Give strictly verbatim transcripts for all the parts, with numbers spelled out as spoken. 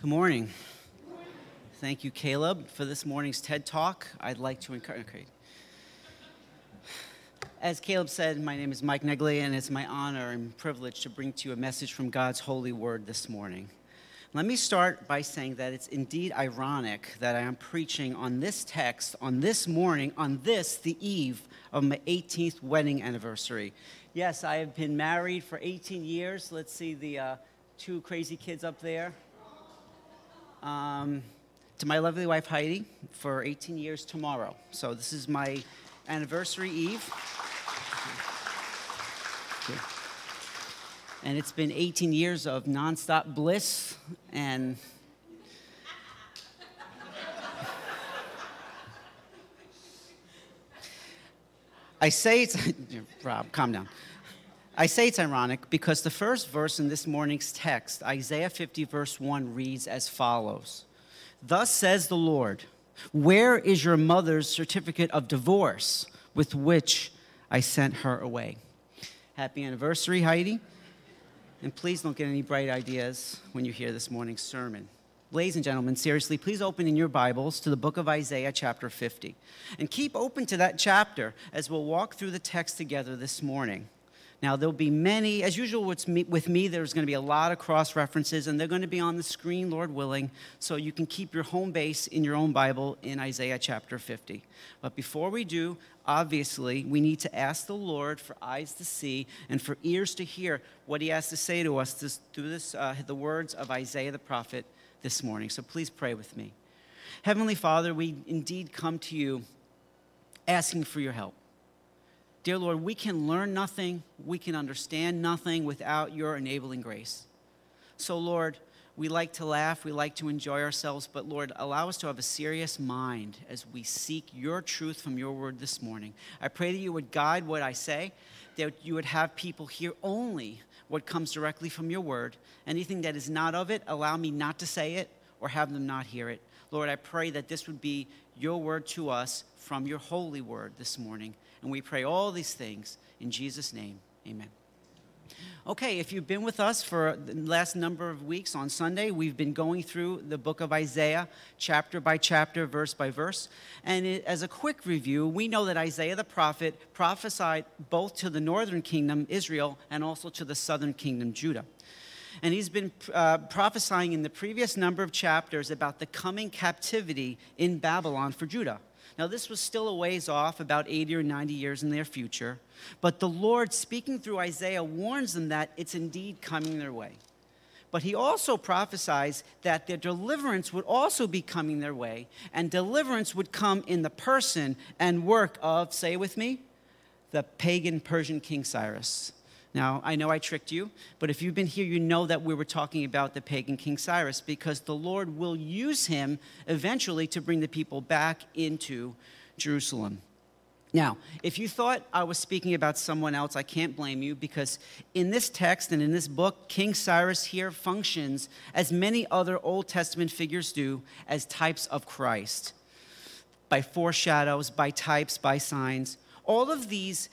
Good morning. Thank you, Caleb, for this morning's TED Talk. I'd like to encourage... Okay. As Caleb said, my name is Mike Negley, and it's my honor and privilege to bring to you a message from God's holy word this morning. Let me start by saying that it's indeed ironic that I am preaching on this text, on this morning, on this, the eve of my eighteenth wedding anniversary. Yes, I have been married for eighteen years. Let's see the uh, two crazy kids up there. Um, to my lovely wife, Heidi, for eighteen years tomorrow. So this is my anniversary eve. And it's been eighteen years of nonstop bliss and I say it's, Rob, calm down. I say it's ironic because the first verse in this morning's text, Isaiah fifty verse one, reads as follows. Thus says the Lord, where is your mother's certificate of divorce with which I sent her away? Happy anniversary, Heidi. And please don't get any bright ideas when you hear this morning's sermon. Ladies and gentlemen, seriously, please open in your Bibles to the book of Isaiah chapter fifty. And keep open to that chapter as we'll walk through the text together this morning. Now, there'll be many, as usual with me, with me, there's going to be a lot of cross-references, and they're going to be on the screen, Lord willing, so you can keep your home base in your own Bible in Isaiah chapter fifty. But before we do, obviously, we need to ask the Lord for eyes to see and for ears to hear what he has to say to us this, through this, uh, the words of Isaiah the prophet this morning. So please pray with me. Heavenly Father, we indeed come to you asking for your help. Dear Lord, we can learn nothing, we can understand nothing without your enabling grace. So, Lord, we like to laugh, we like to enjoy ourselves, but, Lord, allow us to have a serious mind as we seek your truth from your word this morning. I pray that you would guide what I say, that you would have people hear only what comes directly from your word. Anything that is not of it, allow me not to say it or have them not hear it. Lord, I pray that this would be your word to us from your holy word this morning. And we pray all these things in Jesus' name, amen. Okay, if you've been with us for the last number of weeks on Sunday, we've been going through the book of Isaiah, chapter by chapter, verse by verse. And it, as a quick review, we know that Isaiah the prophet prophesied both to the northern kingdom, Israel, and also to the southern kingdom, Judah. And he's been uh, prophesying in the previous number of chapters about the coming captivity in Babylon for Judah. Now, this was still a ways off, about eighty or ninety years in their future. But the Lord, speaking through Isaiah, warns them that it's indeed coming their way. But he also prophesies that their deliverance would also be coming their way, and deliverance would come in the person and work of, say with me, the pagan Persian king Cyrus. Now, I know I tricked you, but if you've been here, you know that we were talking about the pagan King Cyrus because the Lord will use him eventually to bring the people back into Jerusalem. Now, if you thought I was speaking about someone else, I can't blame you because in this text and in this book, King Cyrus here functions, as many other Old Testament figures do, as types of Christ, by foreshadows, by types, by signs. All of these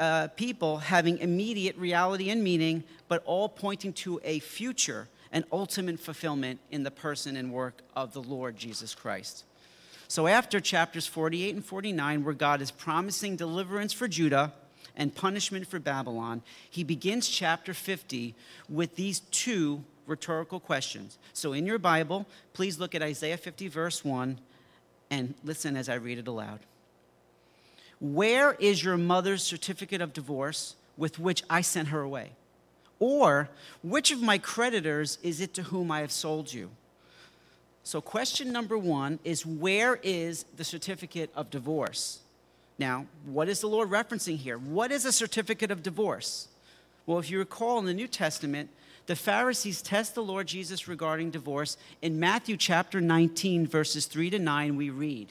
uh, people having immediate reality and meaning, but all pointing to a future and ultimate fulfillment in the person and work of the Lord Jesus Christ. So after chapters forty-eight and forty-nine, where God is promising deliverance for Judah and punishment for Babylon, he begins chapter fifty with these two rhetorical questions. So in your Bible, please look at Isaiah fifty verse one and listen as I read it aloud. Where is your mother's certificate of divorce with which I sent her away? Or which of my creditors is it to whom I have sold you? So question number one is, where is the certificate of divorce? Now, what is the Lord referencing here? What is a certificate of divorce? Well, if you recall in the New Testament, the Pharisees test the Lord Jesus regarding divorce. In Matthew chapter nineteen, verses three to nine, we read,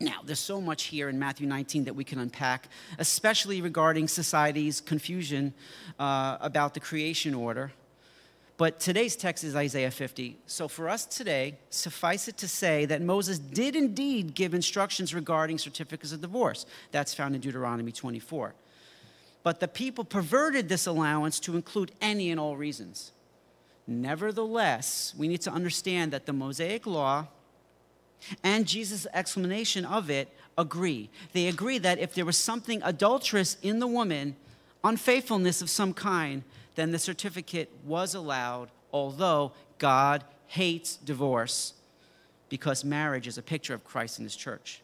Now, there's so much here in Matthew nineteen that we can unpack, especially regarding society's confusion uh, about the creation order. But today's text is Isaiah fifty. So for us today, suffice it to say that Moses did indeed give instructions regarding certificates of divorce. That's found in Deuteronomy twenty-four. But the people perverted this allowance to include any and all reasons. Nevertheless, we need to understand that the Mosaic law and Jesus' explanation of it agree. They agree that if there was something adulterous in the woman, unfaithfulness of some kind, then the certificate was allowed, although God hates divorce because marriage is a picture of Christ and his church.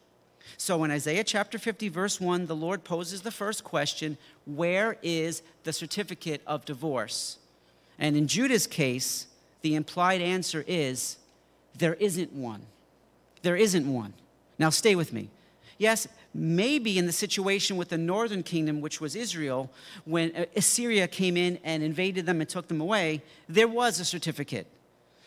So in Isaiah chapter fifty, verse one, the Lord poses the first question, where is the certificate of divorce? And in Judah's case, the implied answer is, there isn't one. There isn't one. Now stay with me. Yes, maybe in the situation with the northern kingdom, which was Israel, when Assyria came in and invaded them and took them away, there was a certificate.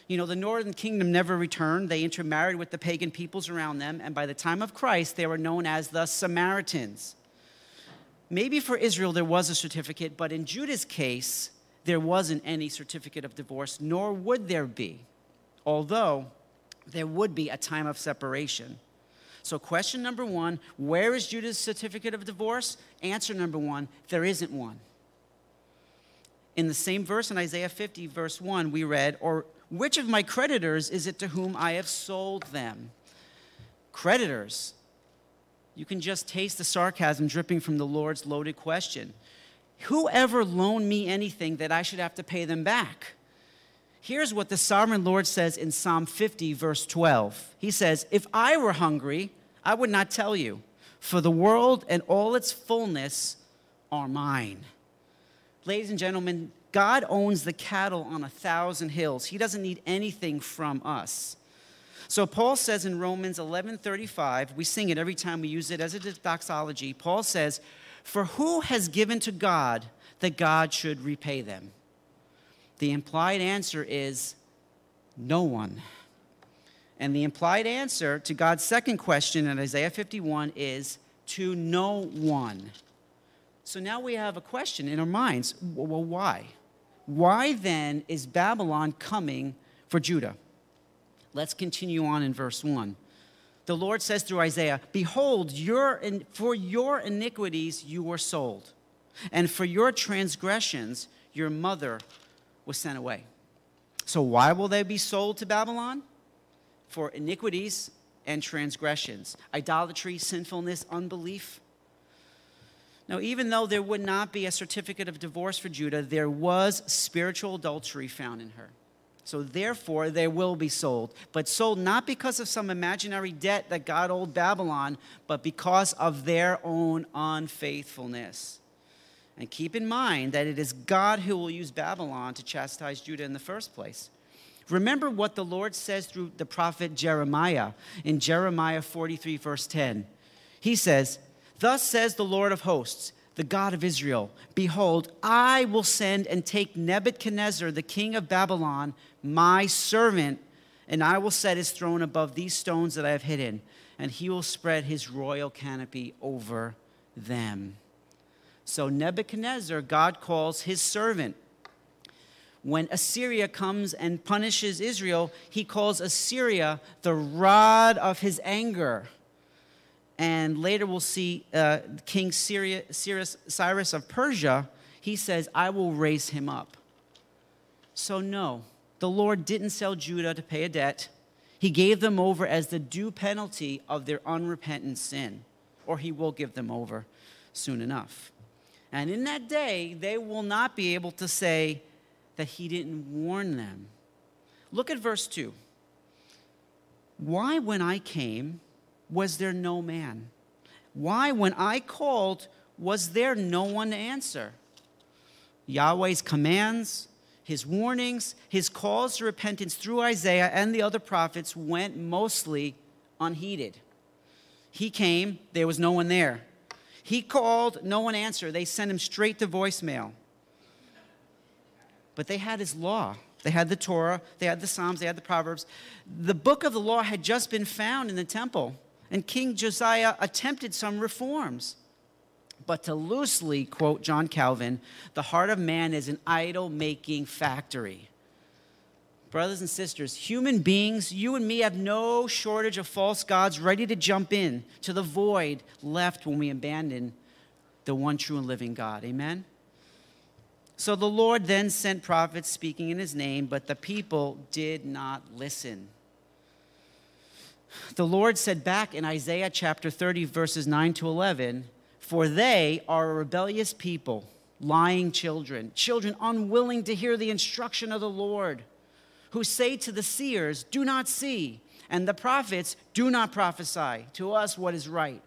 You know, the northern kingdom never returned. They intermarried with the pagan peoples around them, and by the time of Christ, they were known as the Samaritans. Maybe for Israel there was a certificate, but in Judah's case, there wasn't any certificate of divorce, nor would there be, although there would be a time of separation. So question number one, where is Judah's certificate of divorce? Answer number one, there isn't one. In the same verse in Isaiah fifty, verse one, we read, or which of my creditors is it to whom I have sold them? Creditors. You can just taste the sarcasm dripping from the Lord's loaded question. Whoever loaned me anything that I should have to pay them back. Here's what the sovereign Lord says in Psalm fifty, verse twelve. He says, if I were hungry, I would not tell you, for the world and all its fullness are mine. Ladies and gentlemen, God owns the cattle on a thousand hills. He doesn't need anything from us. So Paul says in Romans eleven thirty-five, we sing it every time we use it as a doxology. Paul says, for who has given to God that God should repay them? The implied answer is no one. And the implied answer to God's second question in Isaiah fifty-one is to no one. So now we have a question in our minds. Well, why? Why then is Babylon coming for Judah? Let's continue on in verse one. The Lord says through Isaiah, behold, your in, for your iniquities you were sold, and for your transgressions your mother was sent away. So why will they be sold to Babylon? For iniquities and transgressions, idolatry, sinfulness, unbelief. Now, even though there would not be a certificate of divorce for Judah, there was spiritual adultery found in her. So therefore, they will be sold, but sold not because of some imaginary debt that God owed Babylon, but because of their own unfaithfulness. And keep in mind that it is God who will use Babylon to chastise Judah in the first place. Remember what the Lord says through the prophet Jeremiah in Jeremiah forty-three, verse ten. He says, thus says the Lord of hosts, the God of Israel, behold, I will send and take Nebuchadnezzar, the king of Babylon, my servant, and I will set his throne above these stones that I have hidden, and he will spread his royal canopy over them. So Nebuchadnezzar, God calls his servant. When Assyria comes and punishes Israel, he calls Assyria the rod of his anger. And later we'll see uh, King Cyrus, Cyrus of Persia, he says, I will raise him up. So no, the Lord didn't sell Judah to pay a debt. He gave them over as the due penalty of their unrepentant sin, or he will give them over soon enough. And in that day, they will not be able to say that he didn't warn them. Look at verse two. Why, when I came, was there no man? Why, when I called, was there no one to answer? Yahweh's commands, his warnings, his calls to repentance through Isaiah and the other prophets went mostly unheeded. He came, there was no one there. He called, no one answered. They sent him straight to voicemail. But they had his law. They had the Torah, they had the Psalms, they had the Proverbs. The book of the law had just been found in the temple, and King Josiah attempted some reforms. But to loosely quote John Calvin, the heart of man is an idol-making factory. Brothers and sisters, human beings, you and me have no shortage of false gods ready to jump in to the void left when we abandon the one true and living God. Amen? So the Lord then sent prophets speaking in his name, but the people did not listen. The Lord said back in Isaiah chapter thirty, verses nine to eleven, "For they are a rebellious people, lying children, children unwilling to hear the instruction of the Lord, who say to the seers, 'Do not see,' and the prophets, 'Do not prophesy to us what is right.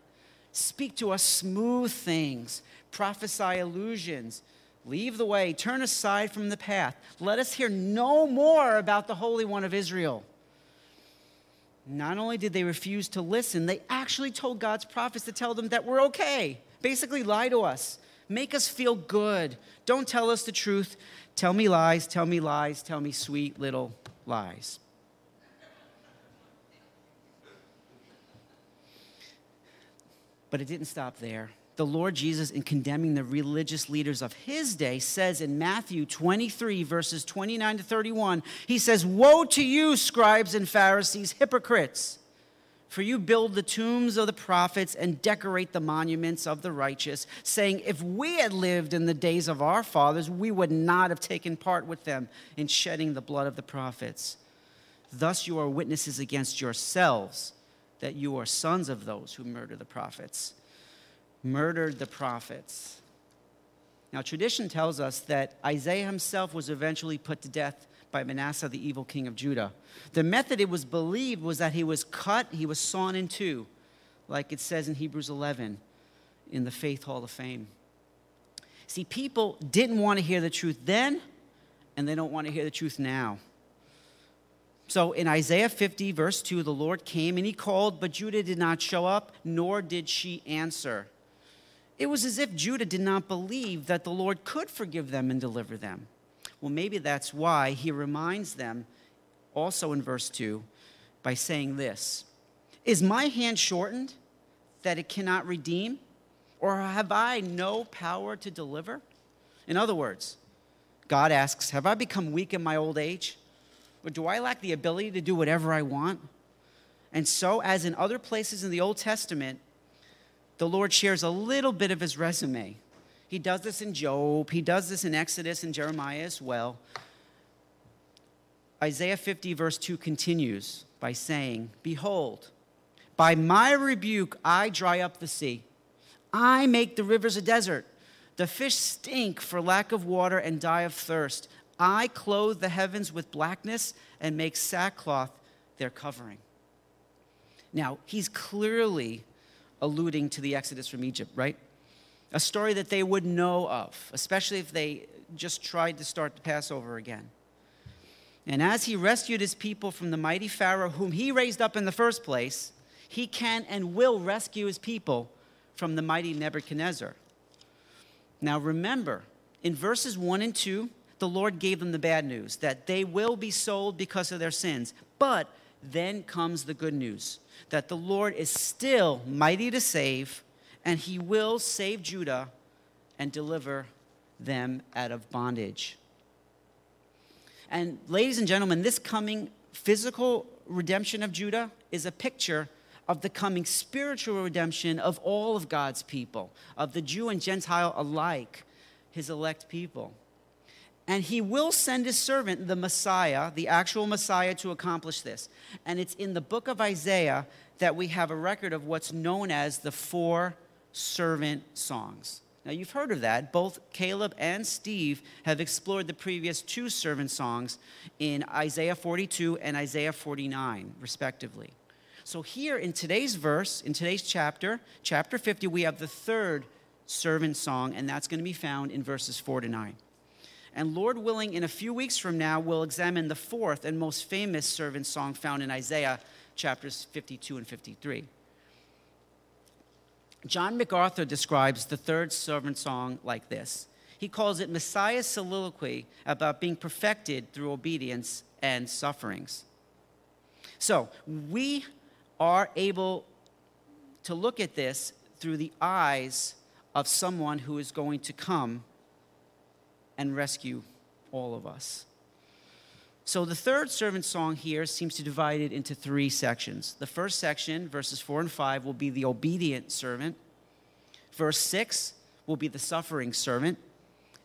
Speak to us smooth things, prophesy illusions. Leave the way, turn aside from the path. Let us hear no more about the Holy One of Israel." Not only did they refuse to listen, they actually told God's prophets to tell them that we're okay. Basically, lie to us. Make us feel good. Don't tell us the truth. Tell me lies, tell me lies, tell me sweet little lies. But it didn't stop there. The Lord Jesus, in condemning the religious leaders of his day, says in Matthew twenty-three, verses twenty-nine to thirty-one, he says, "Woe to you, scribes and Pharisees, hypocrites! For you build the tombs of the prophets and decorate the monuments of the righteous, saying, 'If we had lived in the days of our fathers, we would not have taken part with them in shedding the blood of the prophets.' Thus you are witnesses against yourselves that you are sons of those who murder the prophets." Murdered the prophets. Now, tradition tells us that Isaiah himself was eventually put to death by Manasseh, the evil king of Judah. The method, it was believed, was that he was cut, he was sawn in two, like it says in Hebrews eleven in the Faith Hall of Fame. See, people didn't want to hear the truth then, and they don't want to hear the truth now. So in Isaiah fifty, verse two, the Lord came and he called, but Judah did not show up, nor did she answer. It was as if Judah did not believe that the Lord could forgive them and deliver them. Well, maybe that's why he reminds them also in verse two by saying this, "Is my hand shortened that it cannot redeem? Or have I no power to deliver?" In other words, God asks, have I become weak in my old age? Or do I lack the ability to do whatever I want? And so, as in other places in the Old Testament, the Lord shares a little bit of his resume. He does this in Job. He does this in Exodus and Jeremiah as well. Isaiah fifty verse two continues by saying, "Behold, by my rebuke I dry up the sea. I make the rivers a desert. The fish stink for lack of water and die of thirst. I clothe the heavens with blackness and make sackcloth their covering." Now, he's clearly alluding to the Exodus from Egypt, right? A story that they would know of, especially if they just tried to start the Passover again. And as he rescued his people from the mighty Pharaoh, whom he raised up in the first place, he can and will rescue his people from the mighty Nebuchadnezzar. Now, remember, in verses one and two, the Lord gave them the bad news, that they will be sold because of their sins. But then comes the good news, that the Lord is still mighty to save, and he will save Judah and deliver them out of bondage. And ladies and gentlemen, this coming physical redemption of Judah is a picture of the coming spiritual redemption of all of God's people, of the Jew and Gentile alike, his elect people. And he will send his servant, the Messiah, the actual Messiah, to accomplish this. And it's in the book of Isaiah that we have a record of what's known as the four servant songs. Now, you've heard of that. Both Caleb and Steve have explored the previous two servant songs in Isaiah forty-two and Isaiah forty-nine, respectively. So here in today's verse, in today's chapter, chapter fifty, we have the third servant song, and that's going to be found in verses four to nine. And Lord willing, in a few weeks from now, we'll examine the fourth and most famous servant song found in Isaiah chapters fifty-two and fifty-three. John MacArthur describes the third servant song like this. He calls it Messiah's soliloquy about being perfected through obedience and sufferings. So we are able to look at this through the eyes of someone who is going to come and rescue all of us. So the third servant song here seems to divide it into three sections. The first section, verses four and five, will be the obedient servant. Verse six will be the suffering servant.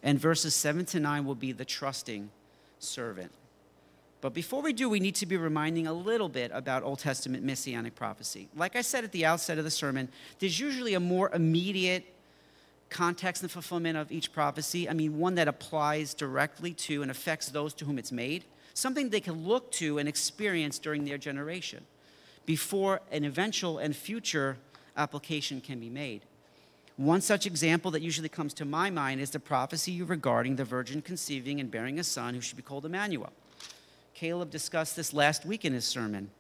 And verses seven to nine will be the trusting servant. But before we do, we need to be reminding a little bit about Old Testament messianic prophecy. Like I said at the outset of the sermon, there's usually a more immediate context and fulfillment of each prophecy. I mean, one that applies directly to and affects those to whom it's made. Something they can look to and experience during their generation before an eventual and future application can be made. One such example that usually comes to my mind is the prophecy regarding the virgin conceiving and bearing a son who should be called Emmanuel. Caleb discussed this last week in his sermon.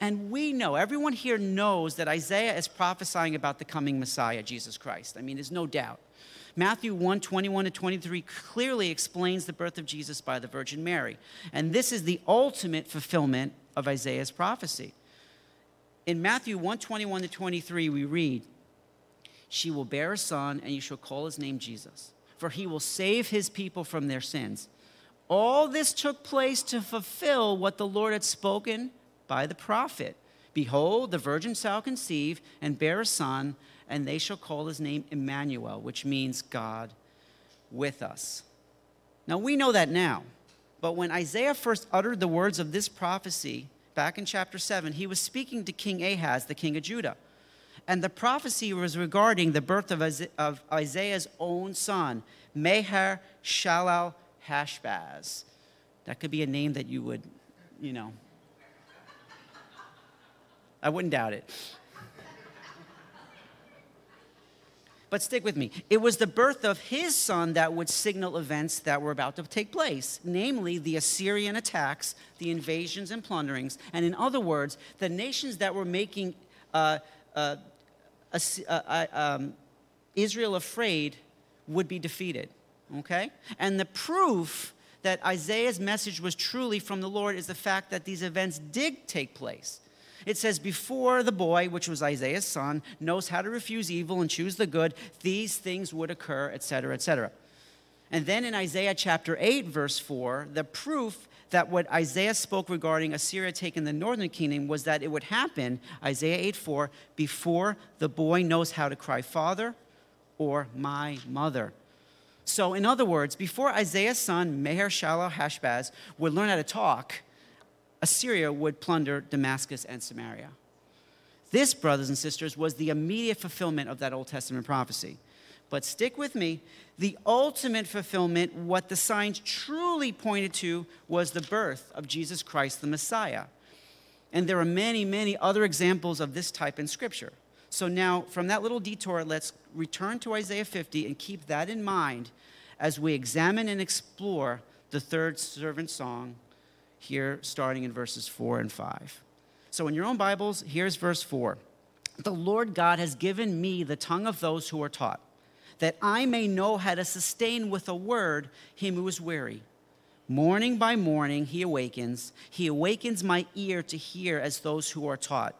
And we know, everyone here knows, that Isaiah is prophesying about the coming Messiah, Jesus Christ. I mean, there's no doubt. Matthew one, twenty-one to twenty-three clearly explains the birth of Jesus by the Virgin Mary. And this is the ultimate fulfillment of Isaiah's prophecy. In Matthew one, twenty-one to twenty-three, we read, "She will bear a son, and you shall call his name Jesus, for he will save his people from their sins." All this took place to fulfill what the Lord had spoken by the prophet. "Behold, the virgin shall conceive and bear a son, and they shall call his name Emmanuel," which means God with us. Now, we know that now, but when Isaiah first uttered the words of this prophecy back in chapter seven, he was speaking to King Ahaz, the king of Judah. And the prophecy was regarding the birth of Isaiah's own son, Maher-shalal-hashbaz. That could be a name that you would, you know, I wouldn't doubt it. But stick with me. It was the birth of his son that would signal events that were about to take place, namely the Assyrian attacks, the invasions and plunderings, and in other words, the nations that were making uh, uh, uh, uh, um, Israel afraid would be defeated, okay? And the proof that Isaiah's message was truly from the Lord is the fact that these events did take place. It says, before the boy, which was Isaiah's son, knows how to refuse evil and choose the good, these things would occur, et cetera, et cetera. And then in Isaiah chapter eight, verse four, the proof that what Isaiah spoke regarding Assyria taking the northern kingdom was that it would happen, Isaiah eight, four, before the boy knows how to cry, "Father," or "my mother." So in other words, before Isaiah's son, Maher-shalal-hashbaz, would learn how to talk, Assyria would plunder Damascus and Samaria. This, brothers and sisters, was the immediate fulfillment of that Old Testament prophecy. But stick with me. The ultimate fulfillment, what the signs truly pointed to, was the birth of Jesus Christ, the Messiah. And there are many, many other examples of this type in Scripture. So now, from that little detour, let's return to Isaiah fifty and keep that in mind as we examine and explore the third servant song, here starting in verses four and five. So in your own Bibles, here's verse four. "The Lord God has given me the tongue of those who are taught, that I may know how to sustain with a word him who is weary. Morning by morning he awakens. He awakens my ear to hear as those who are taught.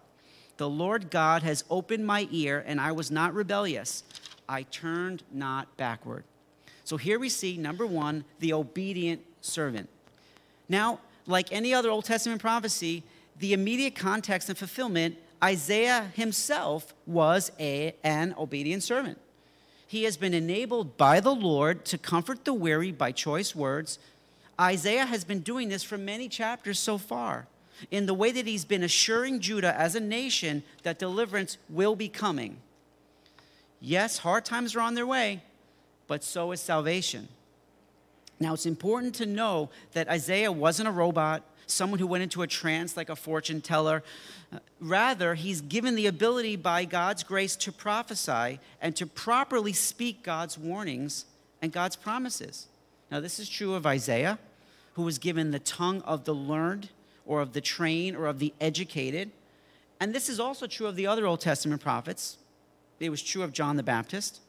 The Lord God has opened my ear, and I was not rebellious. I turned not backward." So here we see, number one, the obedient servant. Now, like any other Old Testament prophecy, the immediate context and fulfillment, Isaiah himself was a, an obedient servant. He has been enabled by the Lord to comfort the weary by choice words. Isaiah has been doing this for many chapters so far, in the way that he's been assuring Judah as a nation that deliverance will be coming. Yes, hard times are on their way, but so is salvation. Now, it's important to know that Isaiah wasn't a robot. someone who went into a trance like a fortune teller. Rather, he's given the ability by God's grace to prophesy and to properly speak God's warnings and God's promises. Now, this is true of Isaiah, who was given the tongue of the learned or of the trained or of the educated. And this is also true of the other Old Testament prophets. It was true of John the Baptist.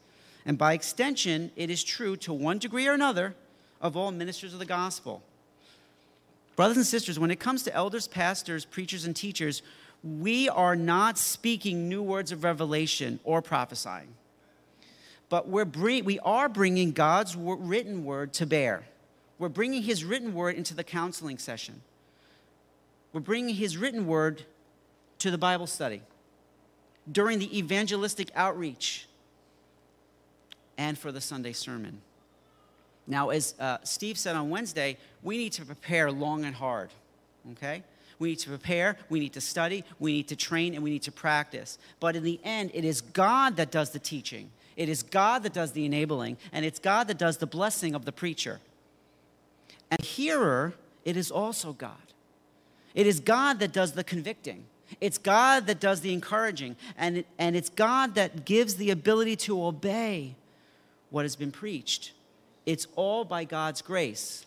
And by extension, it is true to one degree or another of all ministers of the gospel. Brothers and sisters, when it comes to elders, pastors, preachers, and teachers, we are not speaking new words of revelation or prophesying. But we're bring, we are bringing God's written word to bear. We're bringing his written word into the counseling session. We're bringing his written word to the Bible study, during the evangelistic outreach, and for the Sunday sermon. Now, as uh, Steve said on Wednesday, we need to prepare long and hard, okay? We need to prepare, we need to study, we need to train, and we need to practice. But in the end, it is God that does the teaching. It is God that does the enabling, and it's God that does the blessing of the preacher. And the hearer, it is also God. It is God that does the convicting. It's God that does the encouraging. And, it, and it's God that gives the ability to obey what has been preached. It's all by God's grace.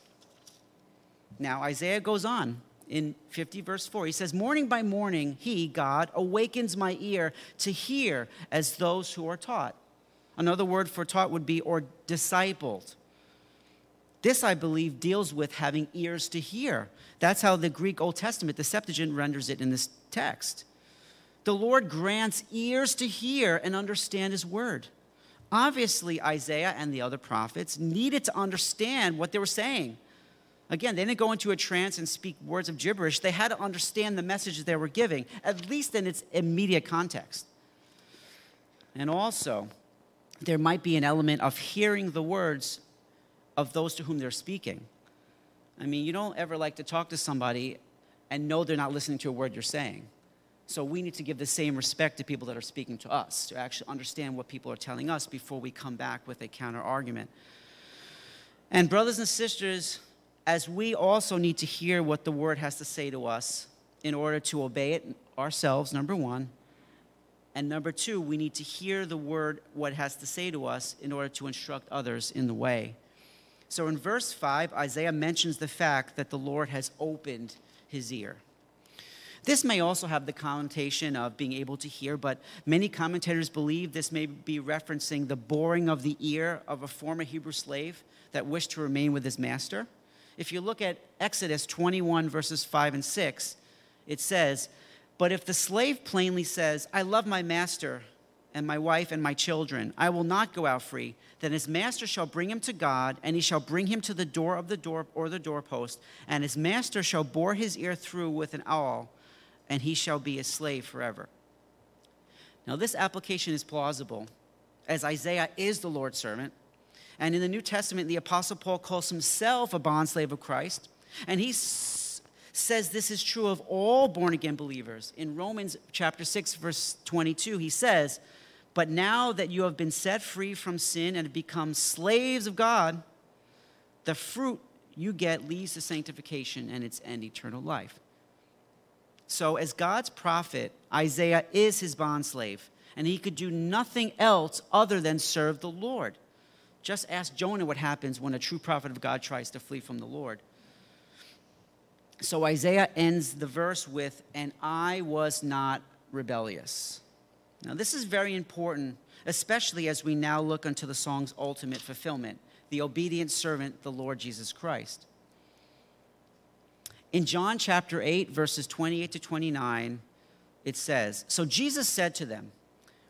Now, Isaiah goes on in fifty, verse four. He says, morning by morning, he, God, awakens my ear to hear as those who are taught. Another word for taught would be or discipled. This, I believe, deals with having ears to hear. That's how the Greek Old Testament, the Septuagint, renders it in this text. The Lord grants ears to hear and understand his word. Obviously, Isaiah and the other prophets needed to understand what they were saying. Again, they didn't go into a trance and speak words of gibberish. They had to understand the message they were giving, at least in its immediate context. And also, there might be an element of hearing the words of those to whom they're speaking. I mean, you don't ever like to talk to somebody and know they're not listening to a word you're saying. So we need to give the same respect to people that are speaking to us, to actually understand what people are telling us before we come back with a counter-argument. And brothers and sisters, as we also need to hear what the word has to say to us in order to obey it ourselves, number one. And number two, we need to hear the word, what it has to say to us in order to instruct others in the way. So in verse five, Isaiah mentions the fact that the Lord has opened his ear. This may also have the connotation of being able to hear, but many commentators believe this may be referencing the boring of the ear of a former Hebrew slave that wished to remain with his master. If you look at Exodus twenty-one, verses five and six, it says, but if the slave plainly says, I love my master and my wife and my children, I will not go out free. Then his master shall bring him to God, and he shall bring him to the door of the door or the doorpost, and his master shall bore his ear through with an awl, and he shall be a slave forever. Now this application is plausible, as Isaiah is the Lord's servant, and in the New Testament, the Apostle Paul calls himself a bondslave of Christ, and he says this is true of all born-again believers. In Romans chapter six, verse twenty-two, he says, but now that you have been set free from sin and have become slaves of God, the fruit you get leads to sanctification and its end, eternal life. So as God's prophet, Isaiah is his bondslave, and he could do nothing else other than serve the Lord. Just ask Jonah what happens when a true prophet of God tries to flee from the Lord. So Isaiah ends the verse with, and I was not rebellious. Now this is very important, especially as we now look unto the song's ultimate fulfillment, the obedient servant, the Lord Jesus Christ. In John chapter eight, verses twenty-eight to twenty-nine, it says, so Jesus said to them,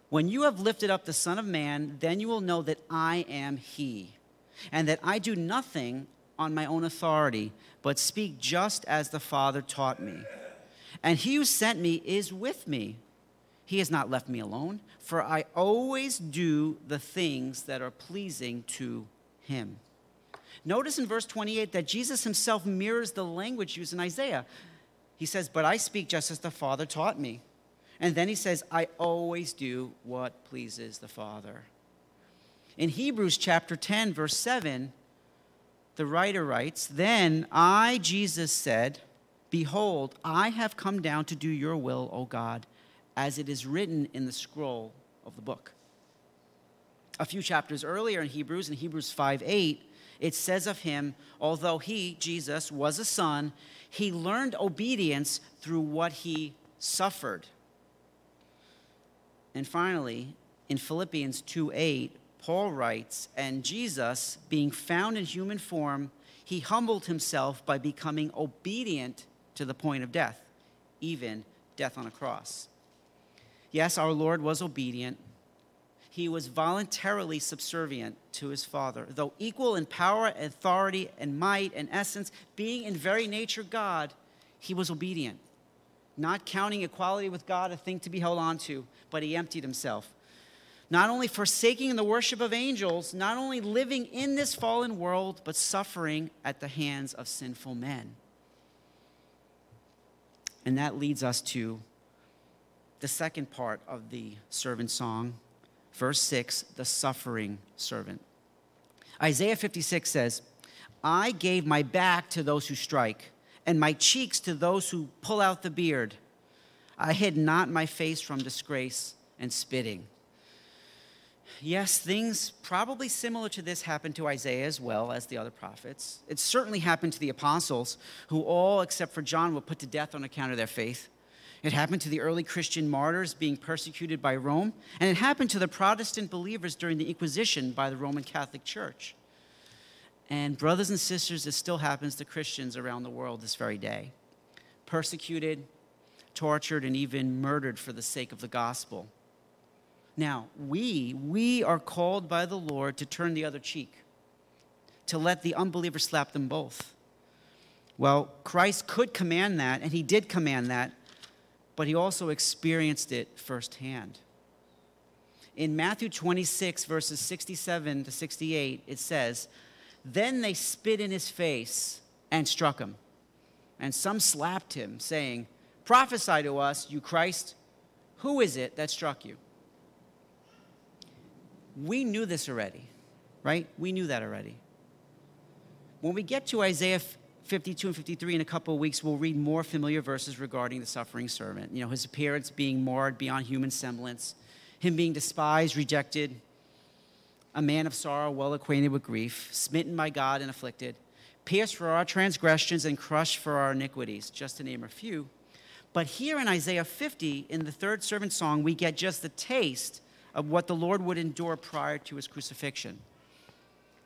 when you have lifted up the Son of Man, then you will know that I am he, and that I do nothing on my own authority, but speak just as the Father taught me. And he who sent me is with me. He has not left me alone, for I always do the things that are pleasing to him. Notice in verse twenty-eight that Jesus himself mirrors the language used in Isaiah. He says, but I speak just as the Father taught me. And then he says, I always do what pleases the Father. In Hebrews chapter ten, verse seven, the writer writes, then I, Jesus, said, Behold, I have come down to do your will, O God, as it is written in the scroll of the book. A few chapters earlier in Hebrews, in Hebrews five eight, it says of him, although he, Jesus, was a son, he learned obedience through what he suffered. And finally, in Philippians two eight, Paul writes, and Jesus, being found in human form, he humbled himself by becoming obedient to the point of death, even death on a cross. Yes, our Lord was obedient. He was voluntarily subservient to his Father, though equal in power, authority, and might, and essence, being in very nature God, he was obedient, not counting equality with God a thing to be held on to, but he emptied himself. Not only forsaking the worship of angels, not only living in this fallen world, but suffering at the hands of sinful men. And that leads us to the second part of the servant song, verse six, the suffering servant. Isaiah fifty-six says, I gave my back to those who strike, and my cheeks to those who pull out the beard. I hid not my face from disgrace and spitting. Yes, things probably similar to this happened to Isaiah as well as the other prophets. It certainly happened to the apostles, who all, except for John, were put to death on account of their faith. It happened to the early Christian martyrs being persecuted by Rome. And it happened to the Protestant believers during the Inquisition by the Roman Catholic Church. And brothers and sisters, it still happens to Christians around the world this very day. Persecuted, tortured, and even murdered for the sake of the gospel. Now, we, we are called by the Lord to turn the other cheek, to let the unbeliever slap them both. Well, Christ could command that, and he did command that, but he also experienced it firsthand. In Matthew twenty-six, verses sixty-seven to sixty-eight, it says, Then they spit in his face and struck him. And some slapped him, saying, Prophesy to us, you Christ, who is it that struck you? We knew this already, right? We knew that already. When we get to Isaiah fifty-two and fifty-three in a couple of weeks, we'll read more familiar verses regarding the suffering servant. You know, his appearance being marred beyond human semblance, him being despised, rejected, a man of sorrow, well acquainted with grief, smitten by God and afflicted, pierced for our transgressions and crushed for our iniquities, just to name a few. But here in Isaiah fifty, in the third servant song, we get just the taste of what the Lord would endure prior to his crucifixion.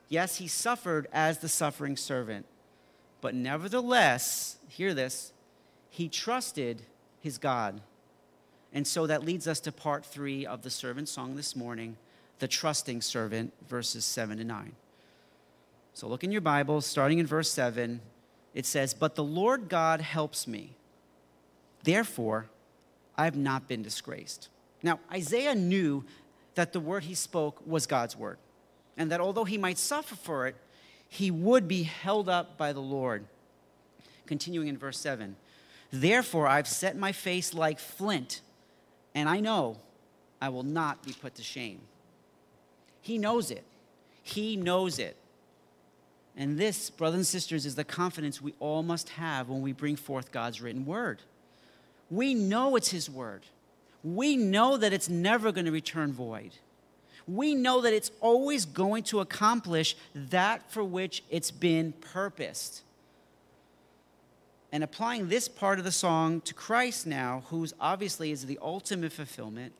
Yes, he suffered as the suffering servant, but nevertheless, hear this, he trusted his God. And so that leads us to part three of the servant song this morning, the trusting servant, verses seven to nine. So look in your Bible, starting in verse seven, it says, But the Lord God helps me, therefore I have not been disgraced. Now, Isaiah knew that the word he spoke was God's word, and that although he might suffer for it, he would be held up by the Lord. Continuing in verse seven, Therefore I've set my face like flint, and I know I will not be put to shame. He knows it. He knows it. And this, brothers and sisters, is the confidence we all must have when we bring forth God's written word. We know it's his word. We know that it's never going to return void. We know that it's always going to accomplish that for which it's been purposed. And applying this part of the song to Christ now, who obviously is the ultimate fulfillment,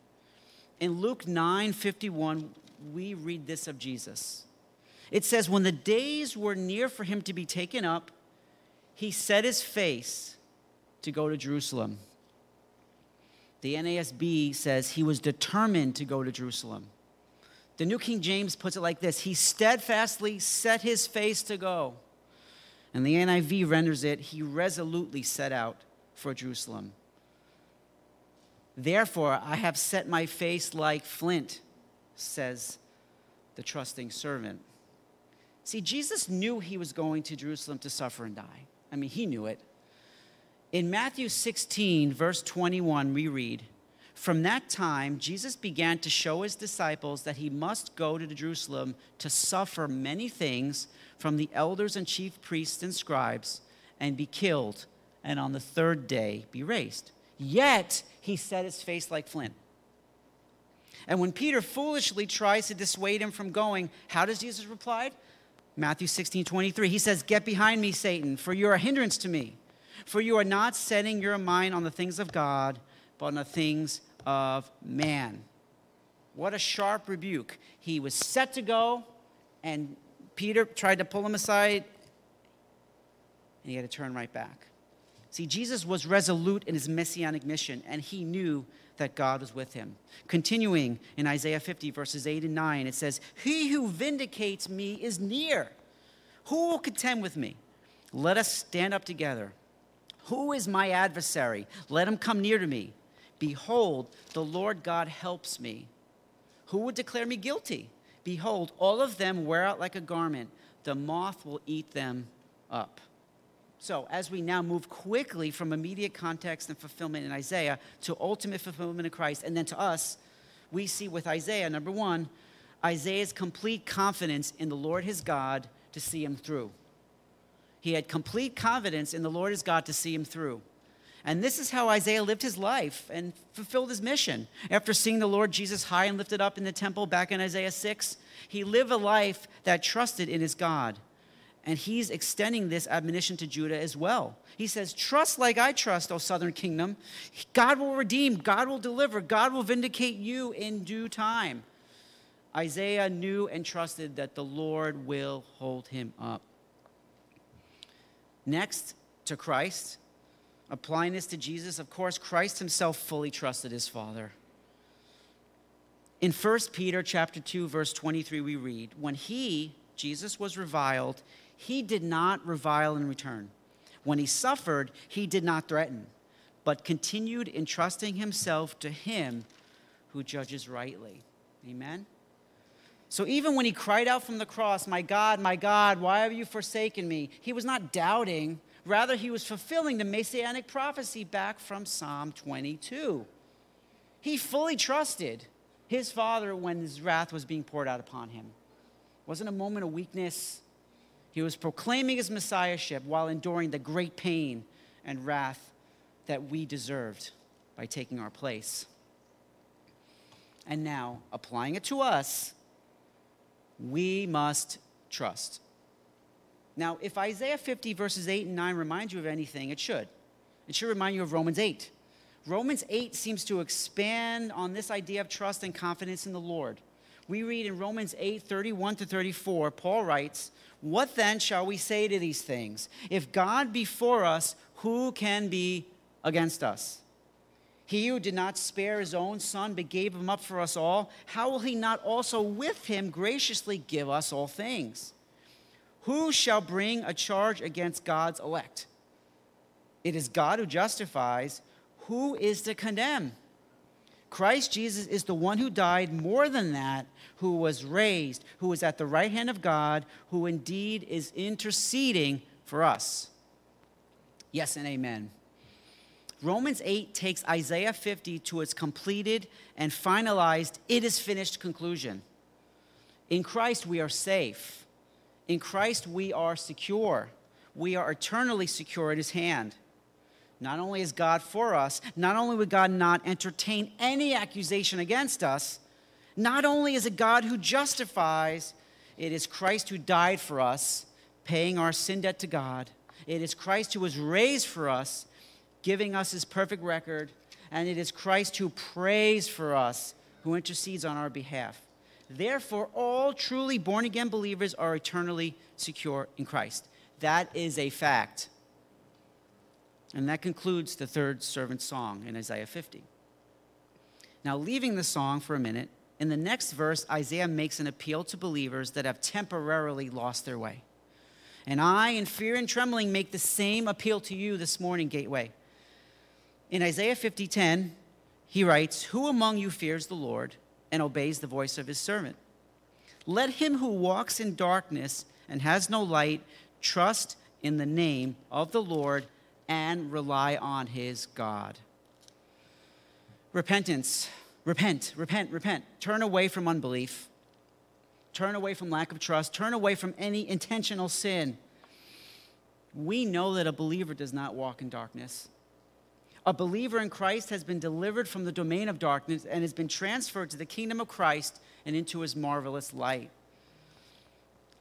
in Luke nine fifty-one, we read this of Jesus. It says, When the days were near for him to be taken up, he set his face to go to Jerusalem. The N A S B says he was determined to go to Jerusalem. The New King James puts it like this, he steadfastly set his face to go. And the N I V renders it, he resolutely set out for Jerusalem. Therefore, I have set my face like flint, says the trusting servant. See, Jesus knew he was going to Jerusalem to suffer and die. I mean, he knew it. In Matthew sixteen, verse twenty-one, we read, From that time, Jesus began to show his disciples that he must go to Jerusalem to suffer many things from the elders and chief priests and scribes and be killed and on the third day be raised. Yet he set his face like flint. And when Peter foolishly tries to dissuade him from going, how does Jesus reply? Matthew sixteen twenty-three. He says, "Get behind me, Satan, for you are a hindrance to me. For you are not setting your mind on the things of God, but on the things of man." What a sharp rebuke. He was set to go, and Peter tried to pull him aside, and he had to turn right back. See, Jesus was resolute in his messianic mission, and he knew that God was with him. Continuing in Isaiah fifty, verses eight and nine, it says, "He who vindicates me is near. Who will contend with me? Let us stand up together. Who is my adversary? Let him come near to me. Behold, the Lord God helps me. Who would declare me guilty? Behold, all of them wear out like a garment. The moth will eat them up." So as we now move quickly from immediate context and fulfillment in Isaiah to ultimate fulfillment of Christ, and then to us, we see with Isaiah, number one, Isaiah's complete confidence in the Lord his God to see him through. He had complete confidence in the Lord his God to see him through. And this is how Isaiah lived his life and fulfilled his mission. After seeing the Lord Jesus high and lifted up in the temple back in Isaiah six, he lived a life that trusted in his God. And he's extending this admonition to Judah as well. He says, "Trust like I trust, O southern kingdom. God will redeem, God will deliver, God will vindicate you in due time." Isaiah knew and trusted that the Lord will hold him up. Next, to Christ. Applying this to Jesus, of course, Christ himself fully trusted his Father. In First Peter chapter two, verse twenty-three, we read, "When he, Jesus, was reviled, he did not revile in return. When he suffered, he did not threaten, but continued entrusting himself to him who judges rightly." Amen? So even when he cried out from the cross, "My God, my God, why have you forsaken me?" he was not doubting. Rather, he was fulfilling the messianic prophecy back from Psalm twenty-two. He fully trusted his Father when his wrath was being poured out upon him. It wasn't a moment of weakness. He was proclaiming his messiahship while enduring the great pain and wrath that we deserved by taking our place. And now, applying it to us, we must trust. Now, if Isaiah fifty, verses eight and nine reminds you of anything, it should. It should remind you of Romans eight. Romans eight seems to expand on this idea of trust and confidence in the Lord. We read in Romans eight, thirty-one to thirty-four, Paul writes, "What then shall we say to these things? If God be for us, who can be against us? He who did not spare his own son, but gave him up for us all, how will he not also with him graciously give us all things? Who shall bring a charge against God's elect? It is God who justifies. Who is to condemn? Christ Jesus is the one who died, more than that, who was raised, who is at the right hand of God, who indeed is interceding for us." Yes and amen. Romans eight takes Isaiah fifty to its completed and finalized, it is finished conclusion. In Christ, we are safe. In Christ, we are secure. We are eternally secure in his hand. Not only is God for us, not only would God not entertain any accusation against us, not only is it God who justifies, it is Christ who died for us, paying our sin debt to God. It is Christ who was raised for us, giving us his perfect record, and it is Christ who prays for us, who intercedes on our behalf. Therefore, all truly born-again believers are eternally secure in Christ. That is a fact. And that concludes the third servant song in Isaiah fifty. Now, leaving the song for a minute, in the next verse, Isaiah makes an appeal to believers that have temporarily lost their way. "And I, in fear and trembling, make the same appeal to you this morning, Gateway." In Isaiah fifty ten, he writes, "Who among you fears the Lord and obeys the voice of his servant? Let him who walks in darkness and has no light trust in the name of the Lord and rely on his God." Repentance. Repent, repent, repent. Turn away from unbelief. Turn away from lack of trust. Turn away from any intentional sin. we know that a believer does not walk in darkness. A believer in Christ has been delivered from the domain of darkness and has been transferred to the kingdom of Christ and into his marvelous light.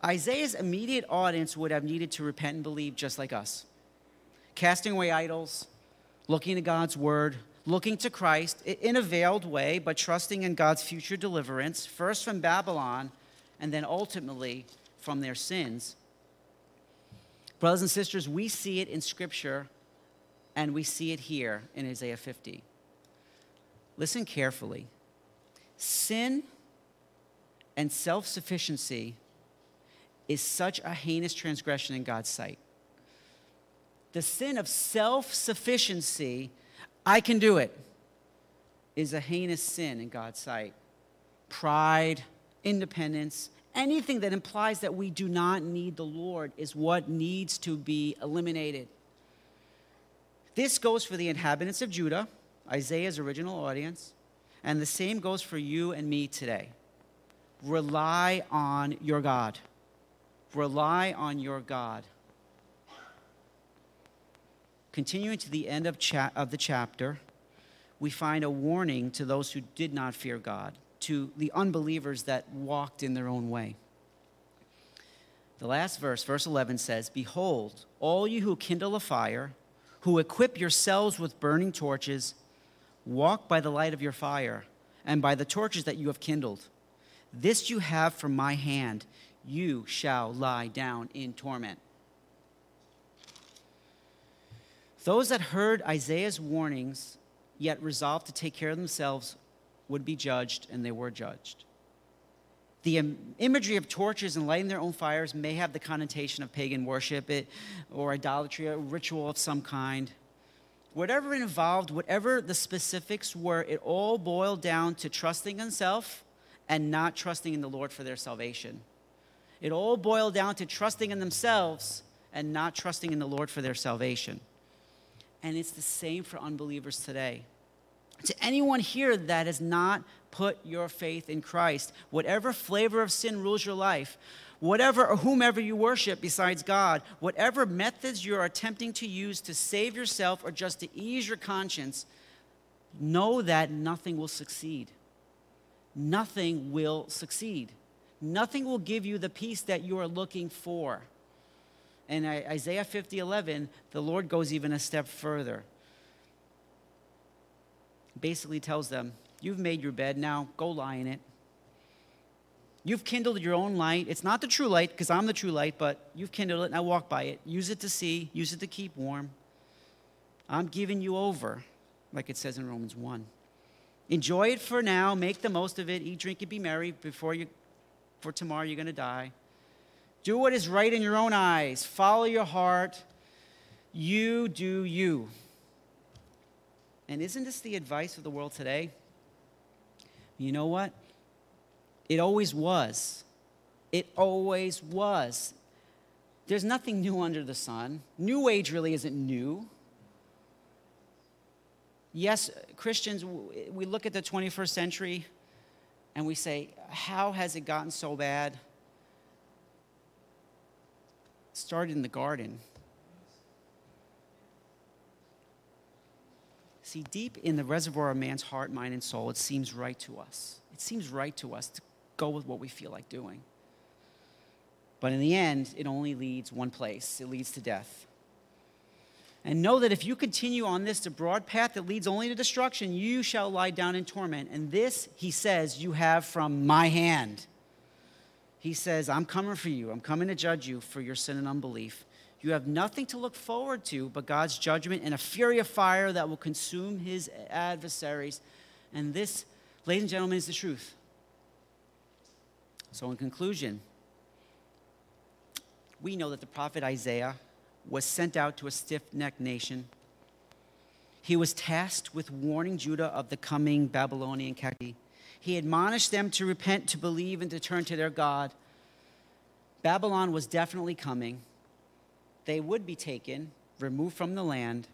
Isaiah's immediate audience would have needed to repent and believe just like us. Casting away idols, looking to God's word, looking to Christ in a veiled way, but trusting in God's future deliverance, first from Babylon and then ultimately from their sins. Brothers and sisters, we see it in Scripture and we see it here in Isaiah fifty. Listen carefully. Sin and self-sufficiency is such a heinous transgression in God's sight. The sin of self-sufficiency, I can do it, is a heinous sin in God's sight. Pride, independence, anything that implies that we do not need the Lord is what needs to be eliminated. This goes for the inhabitants of Judah, Isaiah's original audience, and the same goes for you and me today. Rely on your God. Rely on your God. Continuing to the end of, cha- of the chapter, we find a warning to those who did not fear God, to the unbelievers that walked in their own way. The last verse, verse eleven says, "Behold, all you who kindle a fire, who equip yourselves with burning torches, walk by the light of your fire and by the torches that you have kindled. This you have from my hand. You shall lie down in torment." Those that heard Isaiah's warnings, yet resolved to take care of themselves, would be judged, and they were judged. The imagery of torches and lighting their own fires may have the connotation of pagan worship it, or idolatry, a ritual of some kind. Whatever it involved, whatever the specifics were, it all boiled down to trusting in self and not trusting in the Lord for their salvation. It all boiled down to trusting in themselves and not trusting in the Lord for their salvation. And it's the same for unbelievers today. To anyone here that has not put your faith in Christ, whatever flavor of sin rules your life, whatever or whomever you worship besides God, whatever methods you're attempting to use to save yourself or just to ease your conscience, know that nothing will succeed. Nothing will succeed. Nothing will give you the peace that you are looking for. And Isaiah fifty eleven, the Lord goes even a step further. Basically tells them, you've made your bed, now go lie in it. You've kindled your own light. It's not the true light, because I'm the true light, but you've kindled it, now walk by it. Use it to see, use it to keep warm. I'm giving you over, like it says in Romans one. Enjoy it for now, make the most of it, eat, drink, and be merry before you... For tomorrow you're going to die. Do what is right in your own eyes. Follow your heart. You do you. And isn't this the advice of the world today? You know what? It always was. It always was. There's nothing new under the sun. New Age really isn't new. Yes, Christians, we look at the twenty-first century and we say, how has it gotten so bad? It started in the garden. See, deep in the reservoir of man's heart, mind, and soul, it seems right to us. It seems right to us to go with what we feel like doing. But in the end, it only leads one place. It leads to death. And know that if you continue on this broad path that leads only to destruction, you shall lie down in torment. And this, he says, you have from my hand. He says, I'm coming for you. I'm coming to judge you for your sin and unbelief. You have nothing to look forward to but God's judgment and a fury of fire that will consume his adversaries. And this, ladies and gentlemen, is the truth. So in conclusion, we know that the prophet Isaiah was sent out to a stiff-necked nation. He was tasked with warning Judah of the coming Babylonian captivity. He admonished them to repent, to believe, and to turn to their God. Babylon was definitely coming. They would be taken, removed from the land,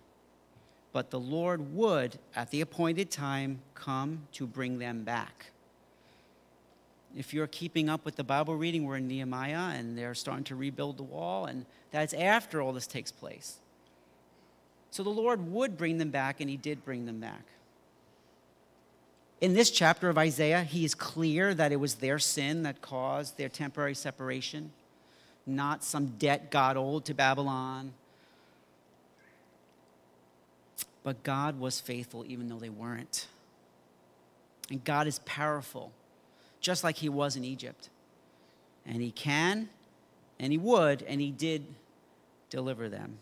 but the Lord would, at the appointed time, come to bring them back. if you're keeping up with the Bible reading, we're in Nehemiah, and they're starting to rebuild the wall, and that's after all this takes place. So the Lord would bring them back, and he did bring them back. In this chapter of Isaiah, he is clear that it was their sin that caused their temporary separation, not some debt God owed to Babylon. But God was faithful even though they weren't. And God is powerful, just like he was in Egypt. And he can, and he would, and he did deliver them.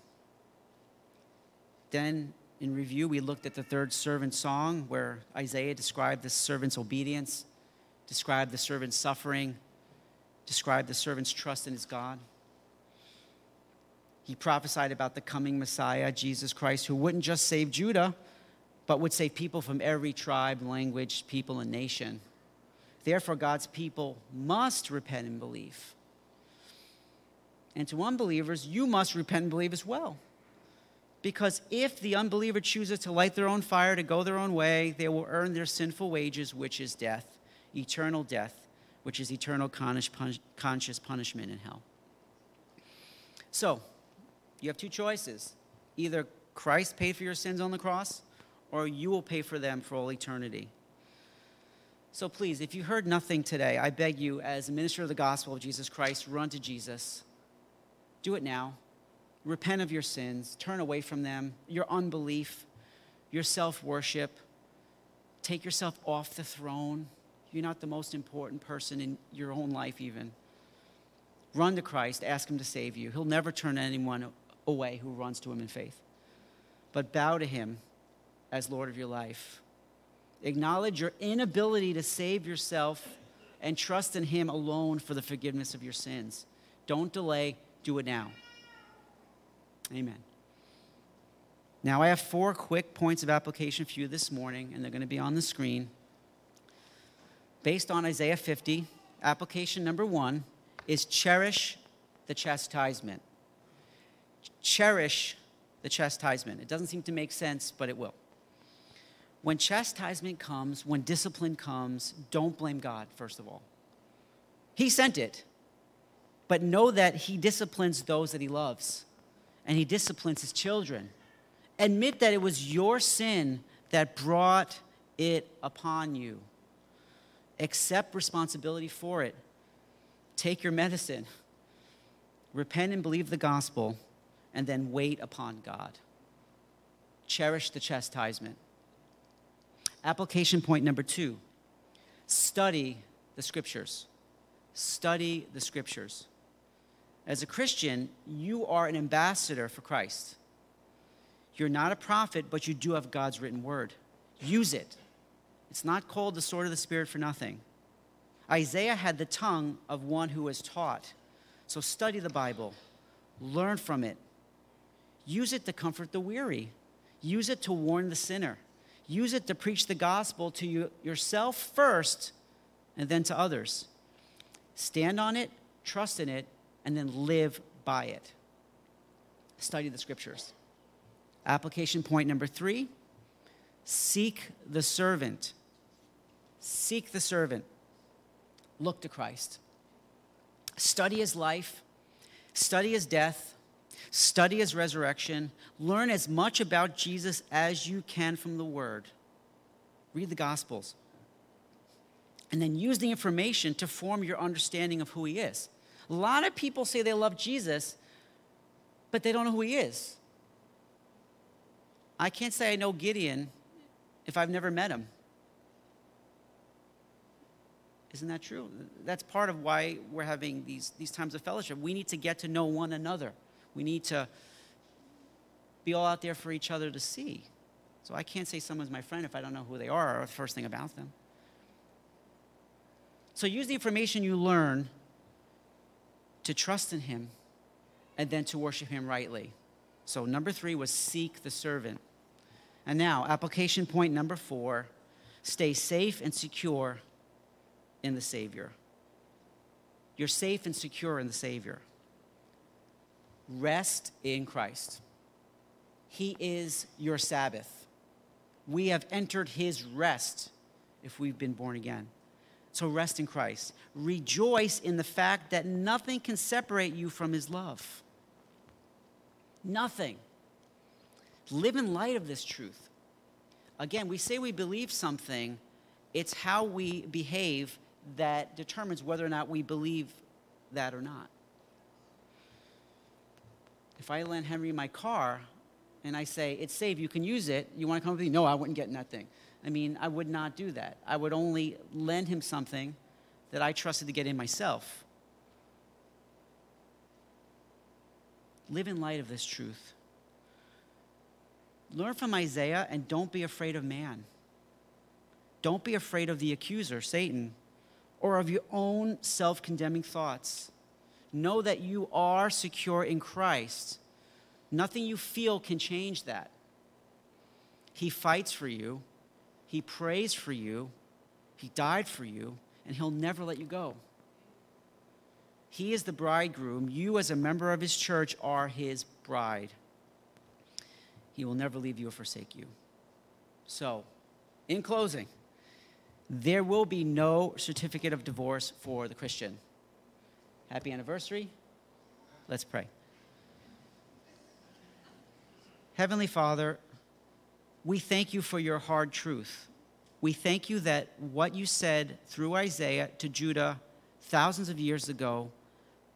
Then, in review, we looked at the third servant song, where Isaiah described the servant's obedience, described the servant's suffering, described the servant's trust in his God. He prophesied about the coming Messiah, Jesus Christ, who wouldn't just save Judah, but would save people from every tribe, language, people, and nation. Therefore, God's people must repent and believe. And to unbelievers, you must repent and believe as well. Because if the unbeliever chooses to light their own fire, to go their own way, they will earn their sinful wages, which is death, eternal death, which is eternal conscious punishment in hell. So, you have two choices. Either Christ paid for your sins on the cross, or you will pay for them for all eternity. So please, if you heard nothing today, I beg you, as a minister of the gospel of Jesus Christ, run to Jesus. Do it now. Repent of your sins. Turn away from them. Your unbelief, your self-worship. Take yourself off the throne. You're not the most important person in your own life even. Run to Christ. Ask him to save you. He'll never turn anyone away who runs to him in faith. But bow to him as Lord of your life. Acknowledge your inability to save yourself and trust in him alone for the forgiveness of your sins. Don't delay. Do it now. Amen. Now I have four quick points of application for you this morning, and they're going to be on the screen. Based on Isaiah fifty, application number one is cherish the chastisement. Cherish the chastisement. It doesn't seem to make sense, but it will. When chastisement comes, when discipline comes, don't blame God, first of all. He sent it, but know that he disciplines those that he loves. And he disciplines his children. Admit that it was your sin that brought it upon you. Accept responsibility for it. Take your medicine. Repent and believe the gospel, and then wait upon God. Cherish the chastisement. Application point number two. Study the scriptures. Study the scriptures. As a Christian, you are an ambassador for Christ. You're not a prophet, but you do have God's written word. Use it. It's not called the sword of the Spirit for nothing. Isaiah had the tongue of one who was taught. So study the Bible. Learn from it. Use it to comfort the weary. Use it to warn the sinner. Use it to preach the gospel to you, yourself first and then to others. Stand on it, trust in it, and then live by it. Study the scriptures. Application point number three, seek the servant. Seek the servant. Look to Christ. Study his life. Study his death. Study his resurrection. Learn as much about Jesus as you can from the word. Read the Gospels. And then use the information to form your understanding of who he is. A lot of people say they love Jesus, but they don't know who he is. I can't say I know Gideon if I've never met him. Isn't that true? That's part of why we're having these, these times of fellowship. We need to get to know one another. We need to be all out there for each other to see. So I can't say someone's my friend if I don't know who they are or the first thing about them. So use the information you learn to trust in him, and then to worship him rightly. So number three was seek the servant. And now, application point number four, stay safe and secure in the Savior. You're safe and secure in the Savior. Rest in Christ. He is your Sabbath. We have entered his rest if we've been born again. So rest in Christ. Rejoice in the fact that nothing can separate you from his love. Nothing. Live in light of this truth. Again, we say we believe something. It's how we behave that determines whether or not we believe that or not. If I lend Henry my car and I say, it's safe, you can use it, you want to come with me? No, I wouldn't get in that thing. I mean, I would not do that. I would only lend him something that I trusted to get in myself. Live in light of this truth. Learn from Isaiah and don't be afraid of man. Don't be afraid of the accuser, Satan, or of your own self-condemning thoughts. Know that you are secure in Christ. Nothing you feel can change that. He fights for you. He prays for you. He died for you, and he'll never let you go. He is the bridegroom. You, as a member of his church, are his bride. He will never leave you or forsake you. So, in closing, there will be no certificate of divorce for the Christian. Happy anniversary. Let's pray. Heavenly Father, we thank you for your hard truth. We thank you that what you said through Isaiah to Judah thousands of years ago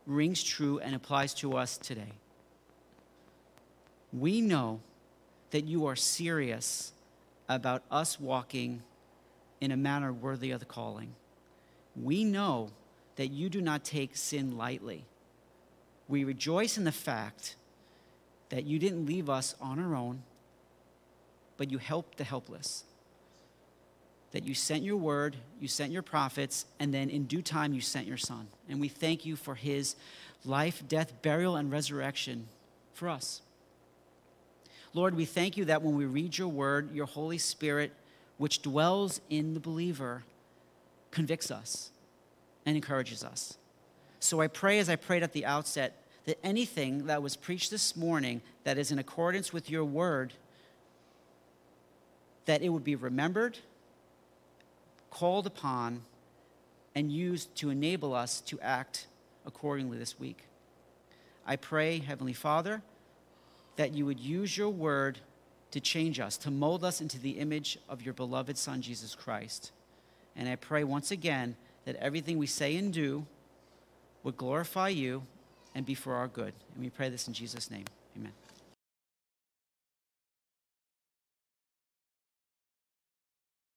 rings true and applies to us today. We know that you are serious about us walking in a manner worthy of the calling. We know that you do not take sin lightly. We rejoice in the fact that you didn't leave us on our own, but you helped the helpless. That you sent your word, you sent your prophets, and then in due time you sent your son. And we thank you for his life, death, burial, and resurrection for us. Lord, we thank you that when we read your word, your Holy Spirit, which dwells in the believer, convicts us and encourages us. So I pray, as I prayed at the outset, that anything that was preached this morning that is in accordance with your word, that it would be remembered, called upon, and used to enable us to act accordingly this week. I pray, Heavenly Father, that you would use your word to change us, to mold us into the image of your beloved Son, Jesus Christ. And I pray once again that everything we say and do would glorify you and be for our good. And we pray this in Jesus' name. Amen.